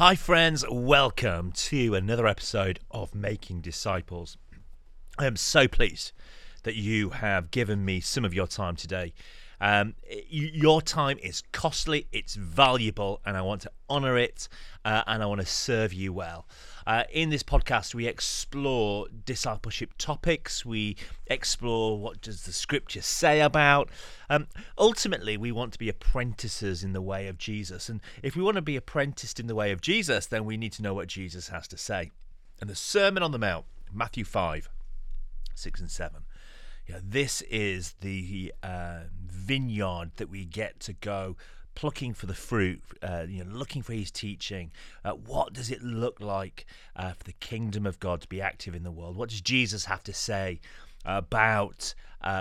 Hi friends, welcome to another episode of Making Disciples. I am so pleased that you have given me some of your time today. Your time is costly, it's valuable, and I want to honour it, and I want to serve you well. In this podcast, we explore discipleship topics. We explore what does the Scripture say about. Ultimately, we want to be apprentices in the way of Jesus. And if we want to be apprenticed in the way of Jesus, then we need to know what Jesus has to say. And the Sermon on the Mount, Matthew 5, 6 and 7. This is the vineyard that we get to go plucking for the fruit, looking for his teaching. What does it look like for the kingdom of God to be active in the world? What does Jesus have to say about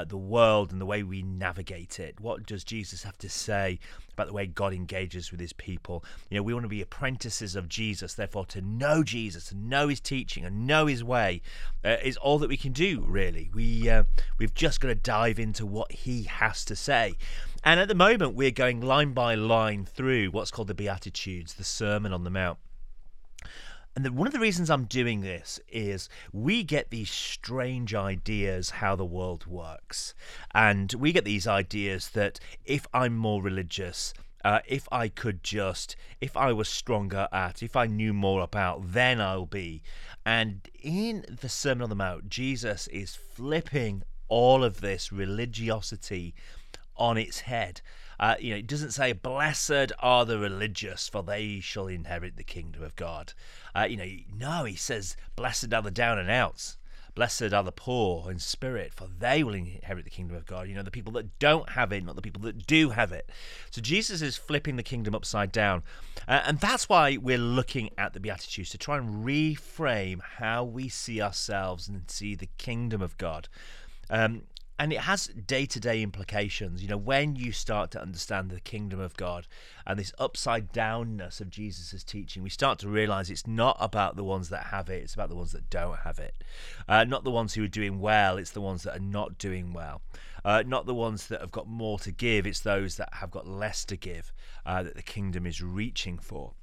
the world and the way we navigate it? What does Jesus have to say about the way God engages with his people? We want to be apprentices of Jesus. Therefore, to know Jesus and know his teaching and know his way is all that we can do, really. We've just got to dive into what he has to say. And at the moment, we're going line by line through what's called the Beatitudes, the Sermon on the Mount. And one of the reasons I'm doing this is we get these strange ideas how the world works. And we get these ideas that if I'm more religious, if I was stronger at, if I knew more about, then I'll be. And in the Sermon on the Mount, Jesus is flipping all of this religiosity on its head. It doesn't say, "Blessed are the religious, for they shall inherit the kingdom of God." No, he says, "Blessed are the down and outs. Blessed are the poor in spirit, for they will inherit the kingdom of God." The people that don't have it, not the people that do have it. So Jesus is flipping the kingdom upside down. And that's why we're looking at the Beatitudes, to try and reframe how we see ourselves and see the kingdom of God. And it has day-to-day implications. When you start to understand the kingdom of God and this upside-downness of Jesus' teaching, we start to realise it's not about the ones that have it, it's about the ones that don't have it. Not the ones who are doing well, it's the ones that are not doing well. Not the ones that have got more to give, it's those that have got less to give that the kingdom is reaching for.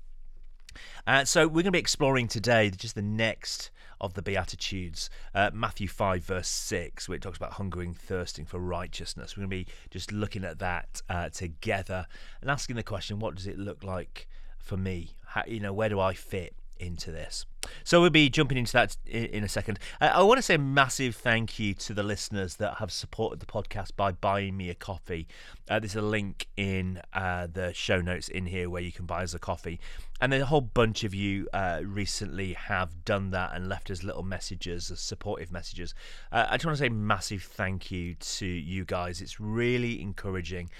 So we're going to be exploring today just the next of the Beatitudes, Matthew 5 verse 6, where it talks about hungering, thirsting for righteousness. We're going to be just looking at that together and asking the question, what does it look like for me? How, where do I fit into this? So we'll be jumping into that in a second. I want to say a massive thank you to the listeners that have supported the podcast by buying me a coffee. There's a link in the show notes in here where you can buy us a coffee. And there's a whole bunch of you recently have done that and left us little messages, supportive messages. I just want to say massive thank you to you guys. It's really encouraging.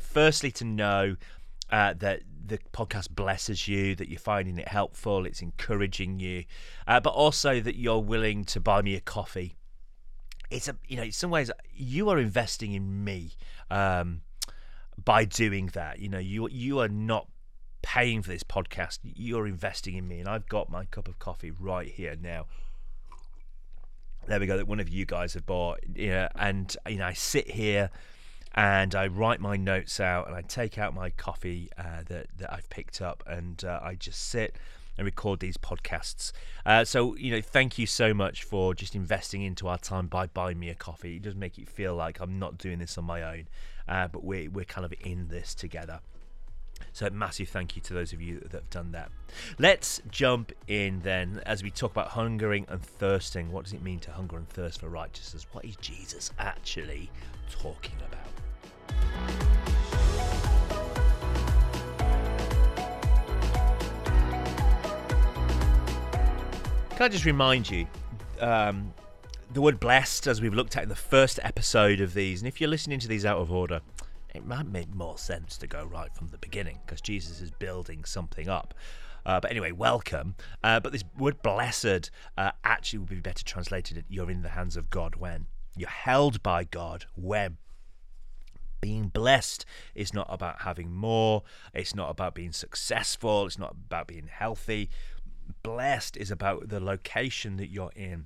Firstly, to know that the podcast blesses you, that you're finding it helpful, it's encouraging you, but also that you're willing to buy me a coffee. In some ways, you are investing in me by doing that. You are not paying for this podcast. You're investing in me, and I've got my cup of coffee right here now. There we go. That one of you guys have bought. I sit here. And I write my notes out and I take out my coffee that I've picked up and I just sit and record these podcasts. So, thank you so much for just investing into our time by buying me a coffee. It does make it feel like I'm not doing this on my own, but we're kind of in this together. So massive thank you to those of you that have done that. Let's jump in then as we talk about hungering and thirsting. What does it mean to hunger and thirst for righteousness? What is Jesus actually talking about? Can I just remind you, the word blessed, as we've looked at in the first episode of these, and if you're listening to these out of order, it might make more sense to go right from the beginning because Jesus is building something up. But anyway, welcome. But this word blessed actually would be better translated, you're in the hands of God when. You're held by God when. Being blessed is not about having more. It's not about being successful. It's not about being healthy. Blessed is about the location that you're in.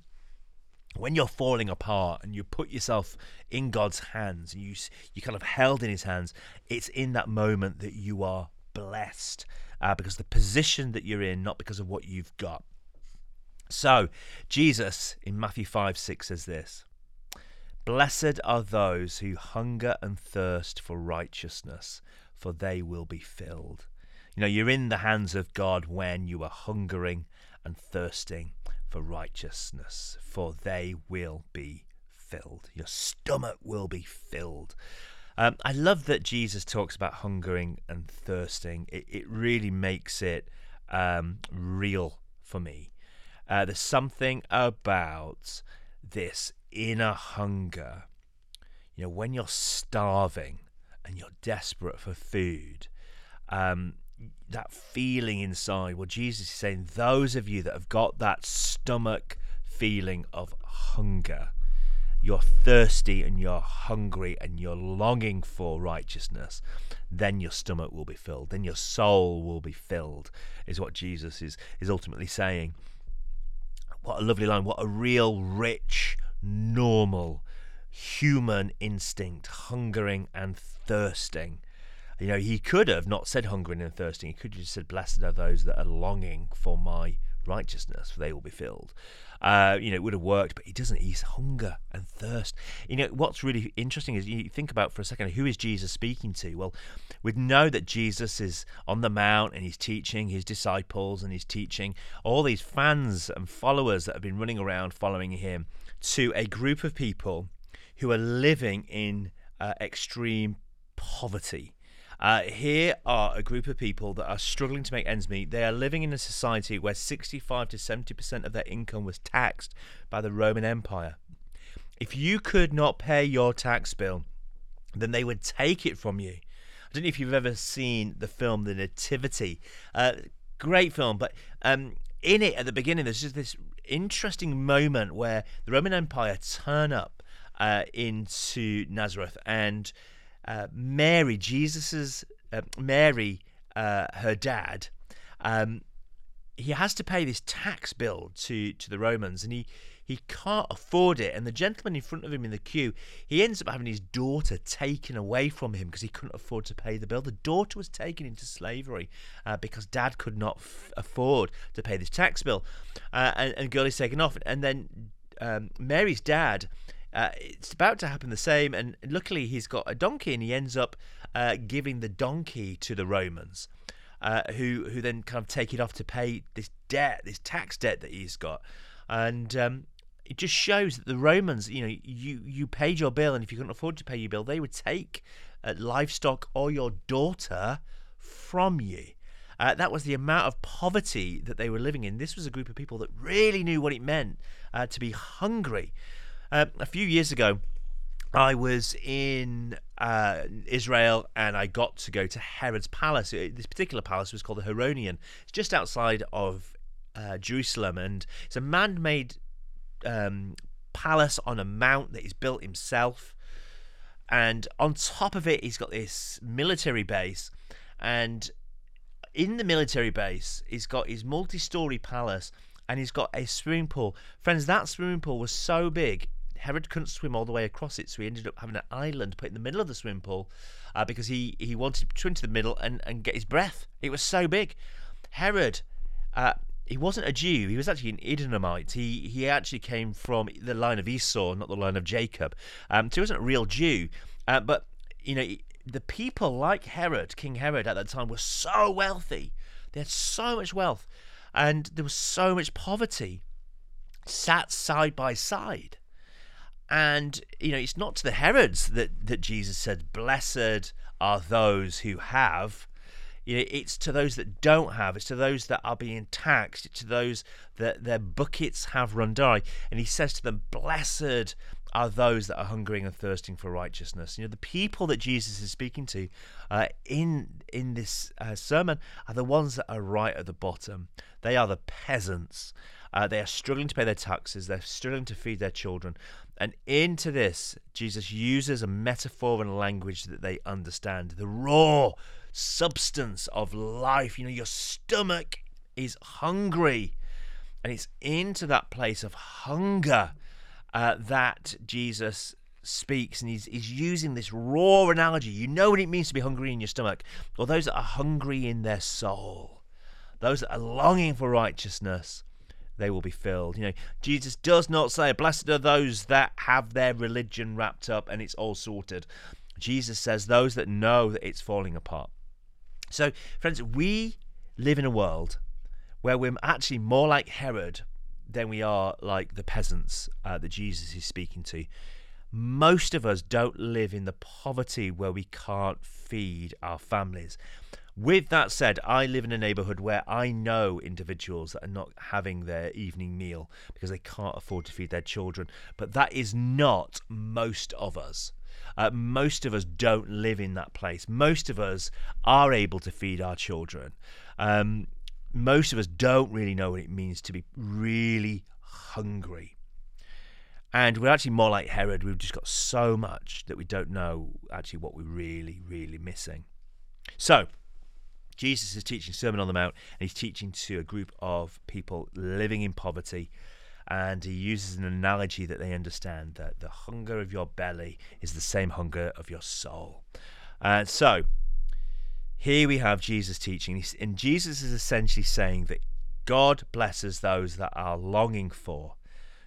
When you're falling apart and you put yourself in God's hands and you're kind of held in his hands, it's in that moment that you are blessed. because of the position that you're in, not because of what you've got. So Jesus in Matthew 5:6 says this: "Blessed are those who hunger and thirst for righteousness, for they will be filled." You know, you're in the hands of God when you are hungering and thirsting for righteousness, for they will be filled. Your stomach will be filled. I love that Jesus talks about hungering and thirsting. It really makes it real for me. There's something about this inner hunger. You know, when you're starving and you're desperate for food, that feeling inside. Well, Jesus is saying those of you that have got that stomach feeling of hunger, you're thirsty and you're hungry and you're longing for righteousness, then your stomach will be filled, then your soul will be filled, is what Jesus is ultimately saying. What a lovely line. What a real, rich, normal human instinct, hungering and thirsting. You know, he could have not said hungering and thirsting. He could have just said, "Blessed are those that are longing for my righteousness, for they will be filled." You know, it would have worked, but he doesn't. He's hunger and thirst. You know, what's really interesting is you think about for a second, who is Jesus speaking to? Well, we know that Jesus is on the mount and he's teaching his disciples and he's teaching all these fans and followers that have been running around following him, to a group of people who are living in extreme poverty. Here are a group of people that are struggling to make ends meet. They are living in a society where 65 to 70% of their income was taxed by the Roman Empire. If you could not pay your tax bill, then they would take it from you. I don't know if you've ever seen the film The Nativity. Great film, but in it at the beginning, there's just this interesting moment where the Roman Empire turn up into Nazareth, and Mary, Jesus's Mary, her dad, he has to pay this tax bill to the Romans, and he can't afford it. And the gentleman in front of him in the queue, he ends up having his daughter taken away from him because he couldn't afford to pay the bill. The daughter was taken into slavery because dad could not afford to pay this tax bill, and girl is taken off. And then Mary's dad, it's about to happen the same, and luckily he's got a donkey, and he ends up giving the donkey to the Romans, who then kind of take it off to pay this debt, this tax debt that he's got. And it just shows that the Romans, you know, you paid your bill, and if you couldn't afford to pay your bill, they would take livestock or your daughter from you. That was the amount of poverty that they were living in. This was a group of people that really knew what it meant to be hungry. A few years ago, I was in Israel, and I got to go to Herod's palace. This particular palace was called the Herodion. It's just outside of Jerusalem, and it's a man-made palace on a mount that he's built himself. And on top of it, he's got this military base, and in the military base, he's got his multi-story palace, and he's got a swimming pool. Friends, that swimming pool was so big, Herod couldn't swim all the way across it, so he ended up having an island put in the middle of the swimming pool because he wanted to swim to the middle and get his breath. It was so big. Herod, he wasn't a Jew. He was actually an Edomite. He actually came from the line of Esau, not the line of Jacob. So he wasn't a real Jew. But, you know, the people like Herod, King Herod at that time, were so wealthy. They had so much wealth, and there was so much poverty sat side by side. And, you know, it's not to the Herods that Jesus said, "Blessed are those who have." You know, it's to those that don't have. It's to those that are being taxed. It's to those that their buckets have run dry. And he says to them, "Blessed are those that are hungering and thirsting for righteousness." You know, the people that Jesus is speaking to in this sermon are the ones that are right at the bottom. They are the peasants. They are struggling to pay their taxes. They're struggling to feed their children. And into this, Jesus uses a metaphor and language that they understand. The raw substance of life. You know, your stomach is hungry. And it's into that place of hunger that Jesus speaks and he's using this raw analogy. You know what it means to be hungry in your stomach, or those that are hungry in their soul, those that are longing for righteousness, they will be filled. You know, Jesus does not say, blessed are those that have their religion wrapped up and it's all sorted. Jesus says those that know that it's falling apart. So, friends, we live in a world where we're actually more like Herod than we are like the peasants that Jesus is speaking to. Most of us don't live in the poverty where we can't feed our families. With that said, I live in a neighbourhood where I know individuals that are not having their evening meal because they can't afford to feed their children. But that is not most of us. Most of us don't live in that place. Most of us are able to feed our children. Most of us don't really know what it means to be really hungry. And we're actually more like Herod. We've just got so much that we don't know actually what we're really, really missing. So, Jesus is teaching the Sermon on the Mount, and he's teaching to a group of people living in poverty. And he uses an analogy that they understand, that the hunger of your belly is the same hunger of your soul. And so here we have Jesus teaching, and Jesus is essentially saying that God blesses those that are longing for.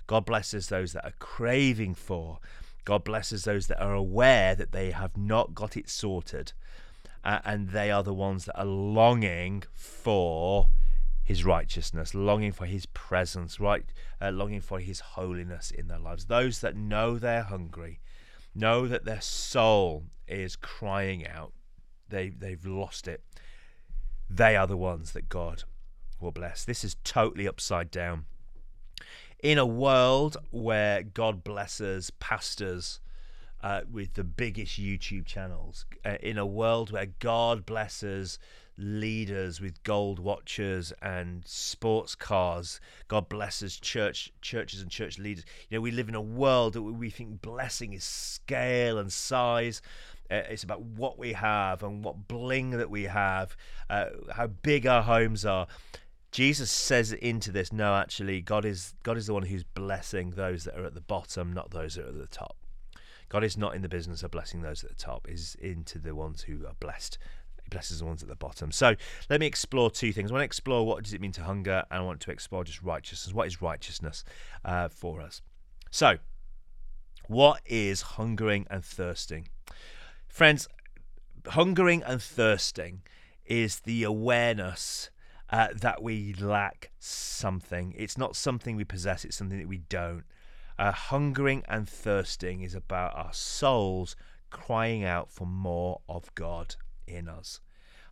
God blesses those that are craving for. God blesses those that are aware that they have not got it sorted. And they are the ones that are longing for his righteousness, longing for his presence, right? Longing for his holiness in their lives. Those that know they're hungry, know that their soul is crying out. They've lost it. They are the ones that God will bless. This is totally upside down. In a world where God blesses pastors with the biggest YouTube channels, in a world where God blesses leaders with gold watches and sports cars, God blesses churches and church leaders. You know, we live in a world that we think blessing is scale and size. It's about what we have and what bling that we have, how big our homes are. Jesus says into this, no, actually, God is the one who's blessing those that are at the bottom, not those that are at the top. God is not in the business of blessing those at the top. He's into the ones who are blessed. He blesses the ones at the bottom. So let me explore two things. I want to explore what does it mean to hunger, and I want to explore just righteousness. What is righteousness for us? So what is hungering and thirsting? Friends, hungering and thirsting is the awareness that we lack something. It's not something we possess. It's something that we don't. Hungering and thirsting is about our souls crying out for more of God in us.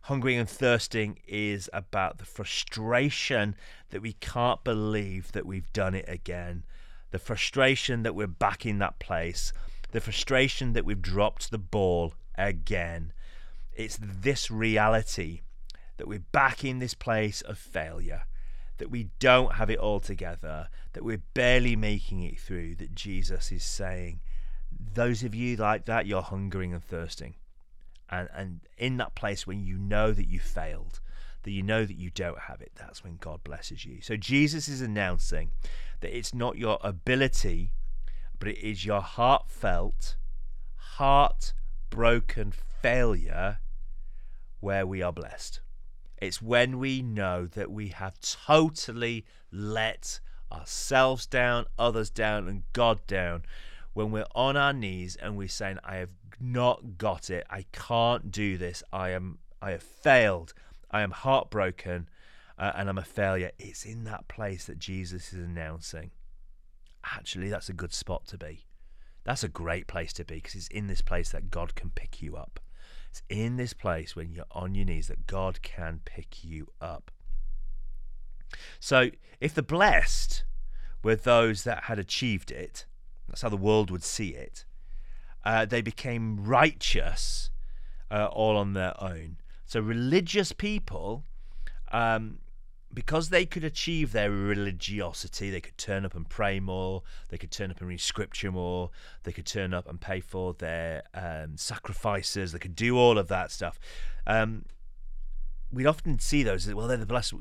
Hungering and thirsting is about the frustration that we can't believe that we've done it again, the frustration that we're back in that place, the frustration that we've dropped the ball again. It's this reality that we're back in this place of failure, that we don't have it all together, that we're barely making it through, that Jesus is saying, those of you like that, you're hungering and thirsting. And in that place when you know that you failed, that you know that you don't have it, that's when God blesses you. So Jesus is announcing that it's not your ability, but it is your heartfelt, heartbroken failure where we are blessed. It's when we know that we have totally let ourselves down, others down, and God down. When we're on our knees and we're saying, I have not got it. I can't do this. I have failed. I am heartbroken, and I'm a failure. It's in that place that Jesus is announcing, actually, that's a good spot to be. That's a great place to be, because it's in this place that God can pick you up. It's in this place when you're on your knees that God can pick you up. So if the blessed were those that had achieved it, that's how the world would see it, they became righteous all on their own. So religious people, because they could achieve their religiosity, they could turn up and pray more, they could turn up and read scripture more, they could turn up and pay for their sacrifices, they could do all of that stuff. We'd often see those as, well, they're the blessed,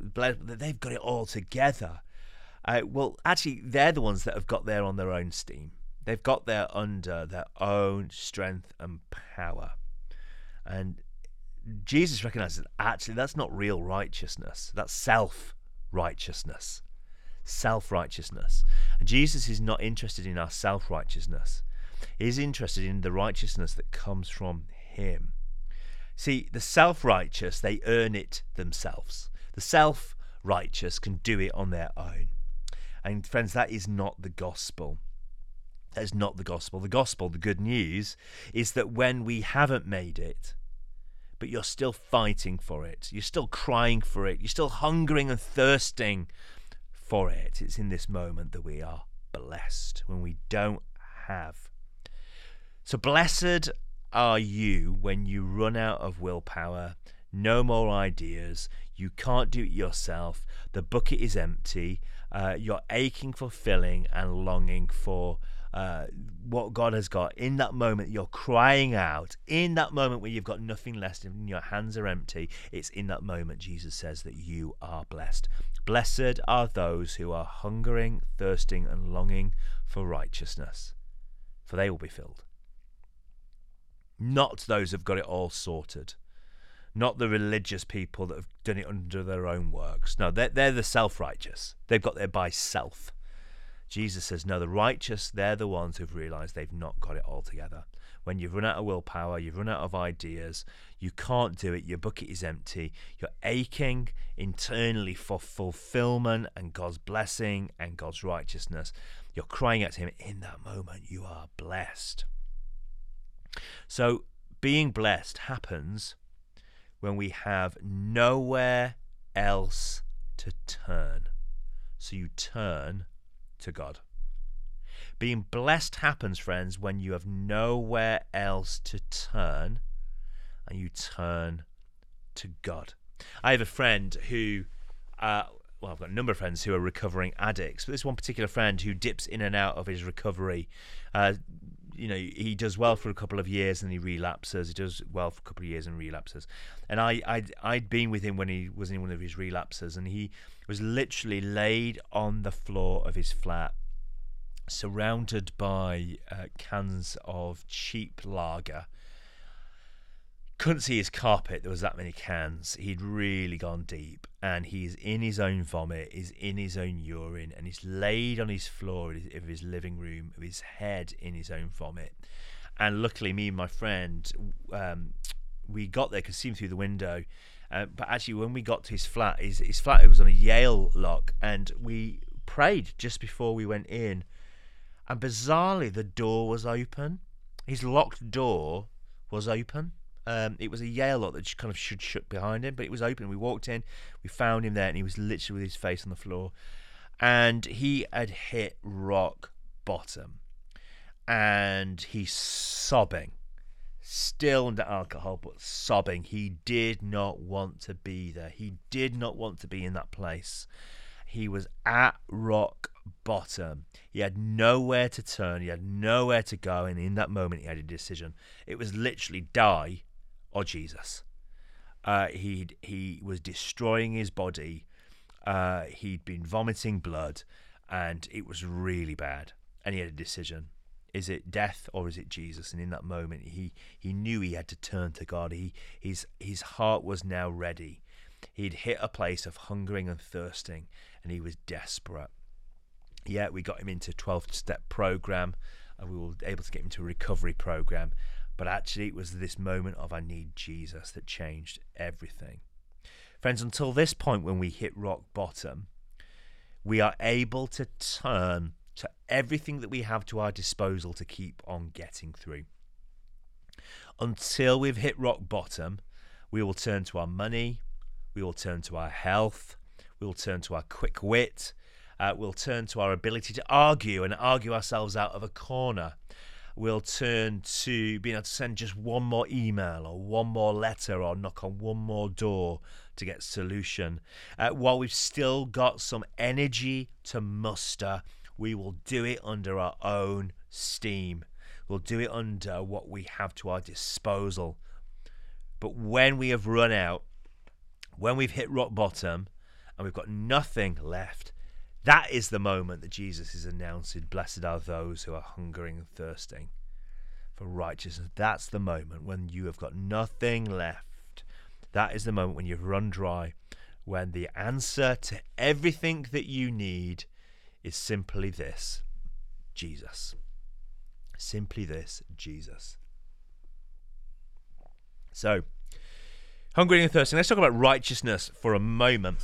they've got it all together. Well, actually, they're the ones that have got there on their own steam. They've got their own strength and power. And Jesus recognizes that actually that's not real righteousness. That's self-righteousness. Self-righteousness. And Jesus is not interested in our self-righteousness. He is interested in the righteousness that comes from him. See, the self-righteous, they earn it themselves. The self-righteous can do it on their own. And friends, that is not the gospel. That is not the gospel. The gospel, the good news, is that when we haven't made it, but you're still fighting for it, you're still crying for it, you're still hungering and thirsting for it, it's in this moment that we are blessed, when we don't have. So blessed are you when you run out of willpower, no more ideas, you can't do it yourself, the bucket is empty, you're aching for filling and longing for what God has got. In that moment you're crying out, in that moment where you've got nothing left and your hands are empty, it's in that moment Jesus says that you are blessed. Blessed are those who are hungering, thirsting and longing for righteousness, for they will be filled. Not those who've got it all sorted, not the religious people that have done it under their own works. No, they're the self-righteous, they've got there by self. Jesus says, no, the righteous, they're the ones who've realised they've not got it all together. When you've run out of willpower, you've run out of ideas, you can't do it, your bucket is empty, you're aching internally for fulfilment and God's blessing and God's righteousness, you're crying out to him, in that moment you are blessed. So being blessed happens when we have nowhere else to turn. So you turn to God. Being blessed happens, friends, when you have nowhere else to turn and you turn to God. I have a friend who, I've got a number of friends who are recovering addicts, but there's one particular friend who dips in and out of his recovery. He does well for a couple of years and he relapses. He does well for a couple of years and relapses. And I'd been with him when he was in one of his relapses, and he was literally laid on the floor of his flat, surrounded by cans of cheap lager. Couldn't see his carpet, there was that many cans. He'd really gone deep, and he's in his own vomit, he's in his own urine, and he's laid on his floor of his living room, with his head in his own vomit. And luckily me and my friend, we got there, could see him through the window, but actually when we got to his flat, it was on a Yale lock, and we prayed just before we went in, and bizarrely the door was open. His locked door was open. It was a Yale lock that just kind of shut behind him, but it was open. We walked in, we found him there, and he was literally with his face on the floor, and he had hit rock bottom, and he's sobbing, still under alcohol but sobbing. He did not want to be there, he did not want to be in that place. He was at rock bottom. He had nowhere to turn, he had nowhere to go, and in that moment he had a decision. It was literally die or Jesus. He was destroying his body. He'd been vomiting blood, and it was really bad. And he had a decision: is it death or is it Jesus? And in that moment, he knew he had to turn to God. His heart was now ready. He'd hit a place of hungering and thirsting, and he was desperate. Yeah, we got him into a 12-step program, and we were able to get him into a recovery program. But actually, it was this moment of I need Jesus that changed everything. Friends, until this point when we hit rock bottom, we are able to turn to everything that we have to our disposal to keep on getting through. Until we've hit rock bottom, we will turn to our money, we will turn to our health, we will turn to our quick wit, we'll turn to our ability to argue ourselves out of a corner. We'll turn to being able to send just one more email or one more letter or knock on one more door to get solution. While we've still got some energy to muster, we will do it under our own steam. We'll do it under what we have to our disposal. But when we have run out, when we've hit rock bottom and we've got nothing left, That is the moment that Jesus is announcing, blessed are those who are hungering and thirsting for righteousness. That's the moment when you have got nothing left. That is the moment when you've run dry, when the answer to everything that you need is simply this, Jesus. Simply this, Jesus. So, hungering and thirsting. Let's talk about righteousness for a moment.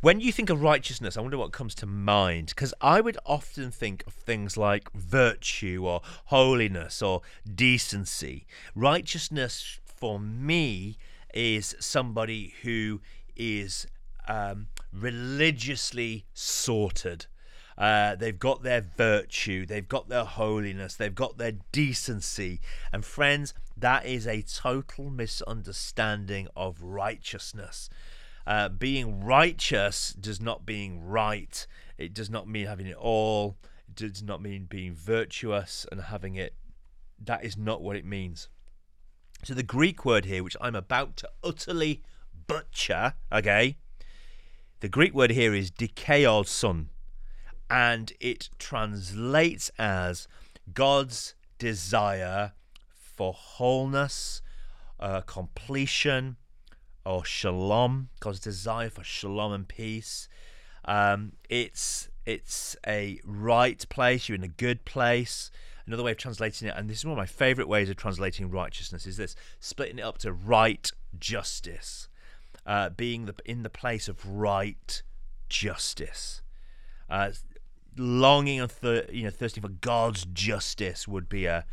When you think of righteousness, I wonder what comes to mind, because I would often think of things like virtue or holiness or decency. Righteousness for me is somebody who is religiously sorted. They've got their virtue, they've got their holiness, they've got their decency. And friends, that is a total misunderstanding of righteousness. Being righteous does not being right. It does not mean having it all. It does not mean being virtuous and having it. That is not what it means. So the Greek word here, which I'm about to utterly butcher, okay? The Greek word here is dikaiosune, and it translates as God's desire for wholeness, completion, or shalom, God's desire for shalom and peace. It's a right place, you're in a good place. Another way of translating it, and this is one of my favourite ways of translating righteousness, is this, splitting it up to right justice, being in the place of right justice. Longing and thirsting for God's justice would be a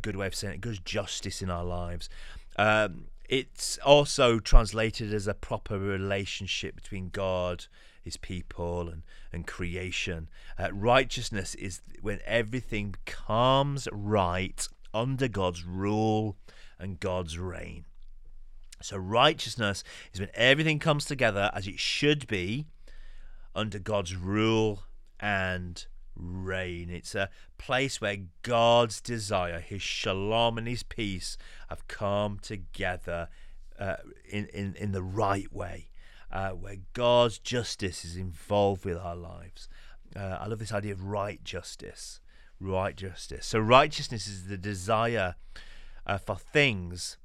good way of saying it, God's justice in our lives. It's also translated as a proper relationship between God, his people, and creation. Righteousness is when everything becomes right under God's rule and God's reign. So righteousness is when everything comes together as it should be under God's rule and reign. It's a place where God's desire, his shalom and his peace have come together in the right way, where God's justice is involved with our lives. I love this idea of right justice, right justice. So righteousness is the desire for things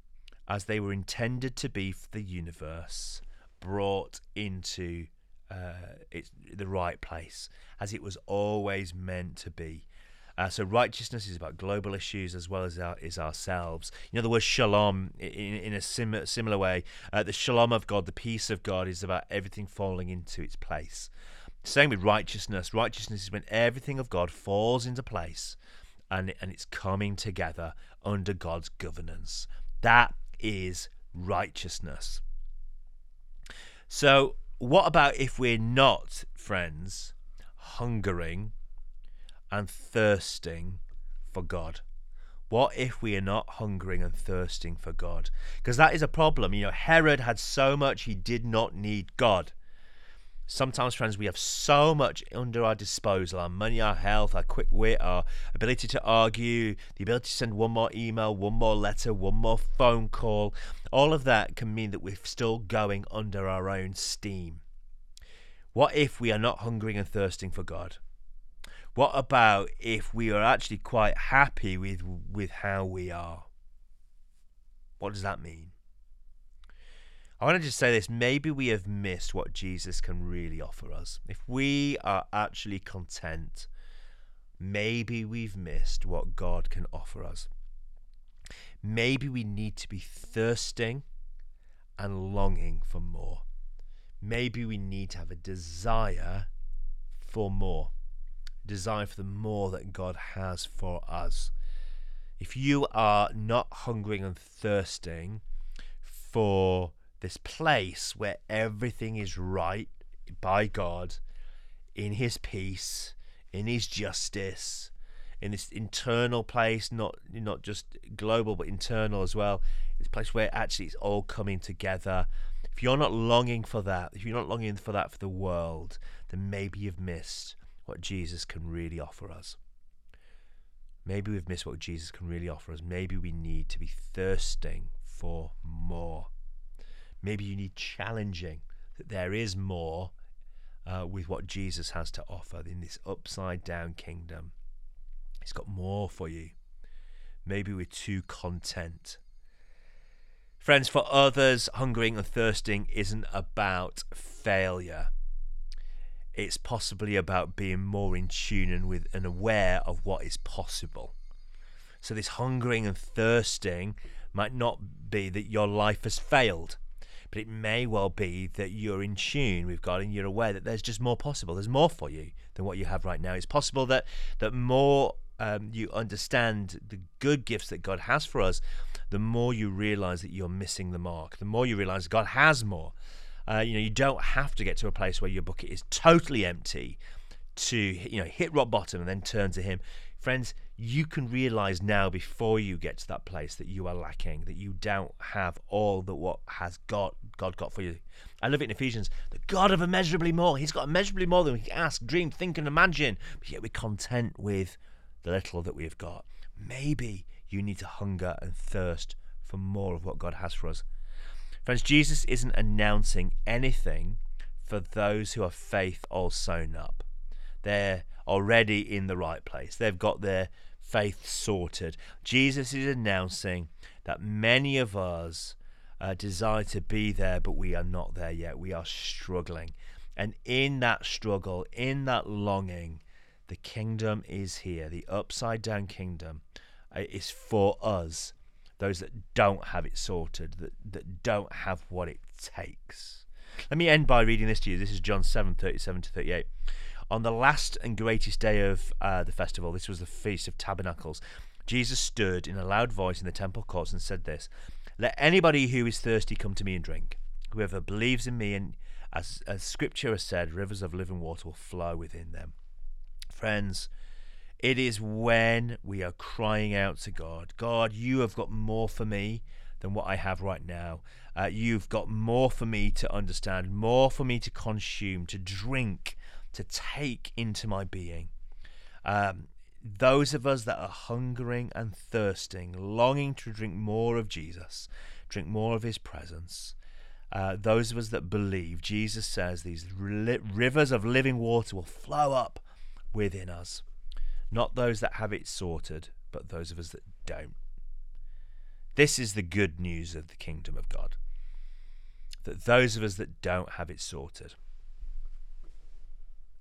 as they were intended to be for the universe, brought into it's the right place as it was always meant to be. So righteousness is about global issues as well as ourselves. You know, the word shalom in a similar way. The shalom of God, the peace of God, is about everything falling into its place. Same with righteousness. Righteousness is when everything of God falls into place and it's coming together under God's governance. That is righteousness. So what about if we're not, friends, hungering and thirsting for God? What if we are not hungering and thirsting for God? Because that is a problem. You know, Herod had so much he did not need God. Sometimes, friends, we have so much under our disposal, our money, our health, our quick wit, our ability to argue, the ability to send one more email, one more letter, one more phone call. All of that can mean that we're still going under our own steam. What if we are not hungering and thirsting for God? What about if we are actually quite happy with how we are? What does that mean? I want to just say this, maybe we have missed what Jesus can really offer us. If we are actually content, maybe we've missed what God can offer us. Maybe we need to be thirsting and longing for more. Maybe we need to have a desire for more. Desire for the more that God has for us. If you are not hungering and thirsting for this place where everything is right by God, in his peace, in his justice, in this internal place, not just global but internal as well, this place where actually it's all coming together. If you're not longing for that, if you're not longing for that for the world, then maybe you've missed what Jesus can really offer us. Maybe we've missed what Jesus can really offer us. Maybe we need to be thirsting for more. Maybe you need challenging that there is more with what Jesus has to offer in this upside down kingdom. He's got more for you. Maybe we're too content. Friends, for others, hungering and thirsting isn't about failure. It's possibly about being more in tune and with and aware of what is possible. So this hungering and thirsting might not be that your life has failed, but it may well be that you're in tune with God and you're aware that there's just more possible. There's more for you than what you have right now. It's possible that more you understand the good gifts that God has for us, the more you realize that you're missing the mark, the more you realize God has more. You don't have to get to a place where your bucket is totally empty to hit rock bottom and then turn to Him. Friends, you can realize now before you get to that place that you are lacking, that you don't have all that what has God got for you. I love it in Ephesians, the God of immeasurably more. He's got immeasurably more than we can ask, dream, think and imagine, but yet we're content with the little that we've got. Maybe you need to hunger and thirst for more of what God has for us. Friends, Jesus isn't announcing anything for those who have faith all sewn up. They're already in the right place. They've got their faith sorted. Jesus is announcing that many of us desire to be there, but we are not there yet. We are struggling. And in that struggle, in that longing, the kingdom is here. The upside down kingdom is for us, those that don't have it sorted, that don't have what it takes. Let me end by reading this to you. This is John 7:37-38. On the last and greatest day of the festival, this was the Feast of Tabernacles, Jesus stood in a loud voice in the temple courts and said this, "Let anybody who is thirsty come to me and drink. Whoever believes in me, and as Scripture has said, rivers of living water will flow within them." Friends, it is when we are crying out to God, "God, you have got more for me than what I have right now. You've got more for me to understand, more for me to consume, to drink, to take into my being." Those of us that are hungering and thirsting, longing to drink more of Jesus, drink more of his presence, those of us that believe, Jesus says these rivers of living water will flow up within us. Not those that have it sorted, but those of us that don't. This is the good news of the kingdom of God, that those of us that don't have it sorted,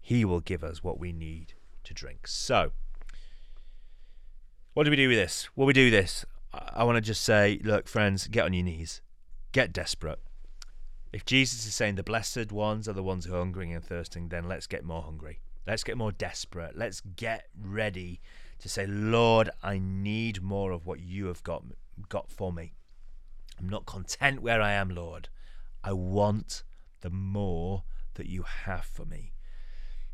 He will give us what we need to drink. So, what do we do with this? Well, we do this. I want to just say, look, friends, get on your knees. Get desperate. If Jesus is saying the blessed ones are the ones who are hungering and thirsting, then let's get more hungry. Let's get more desperate. Let's get ready to say, "Lord, I need more of what you have got for me. I'm not content where I am, Lord. I want the more that you have for me."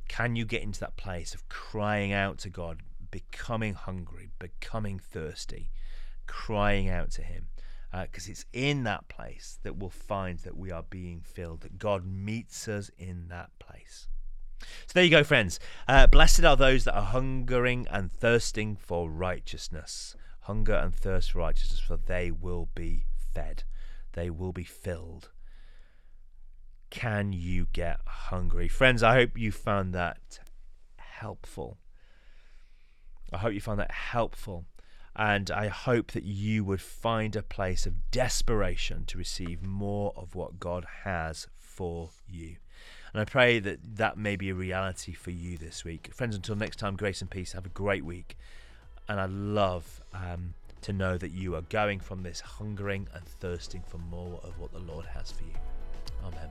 Can you get into that place of crying out to God, becoming hungry, becoming thirsty, crying out to Him? Because it's in that place that we'll find that we are being filled, that God meets us in that place. So there you go, friends. Blessed are those that are hungering and thirsting for righteousness. Hunger and thirst for righteousness, for they will be fed. They will be filled. Can you get hungry? Friends, I hope you found that helpful. And I hope that you would find a place of desperation to receive more of what God has for you. And I pray that that may be a reality for you this week. Friends, until next time, grace and peace. Have a great week. And I'd love to know that you are going from this hungering and thirsting for more of what the Lord has for you. Amen.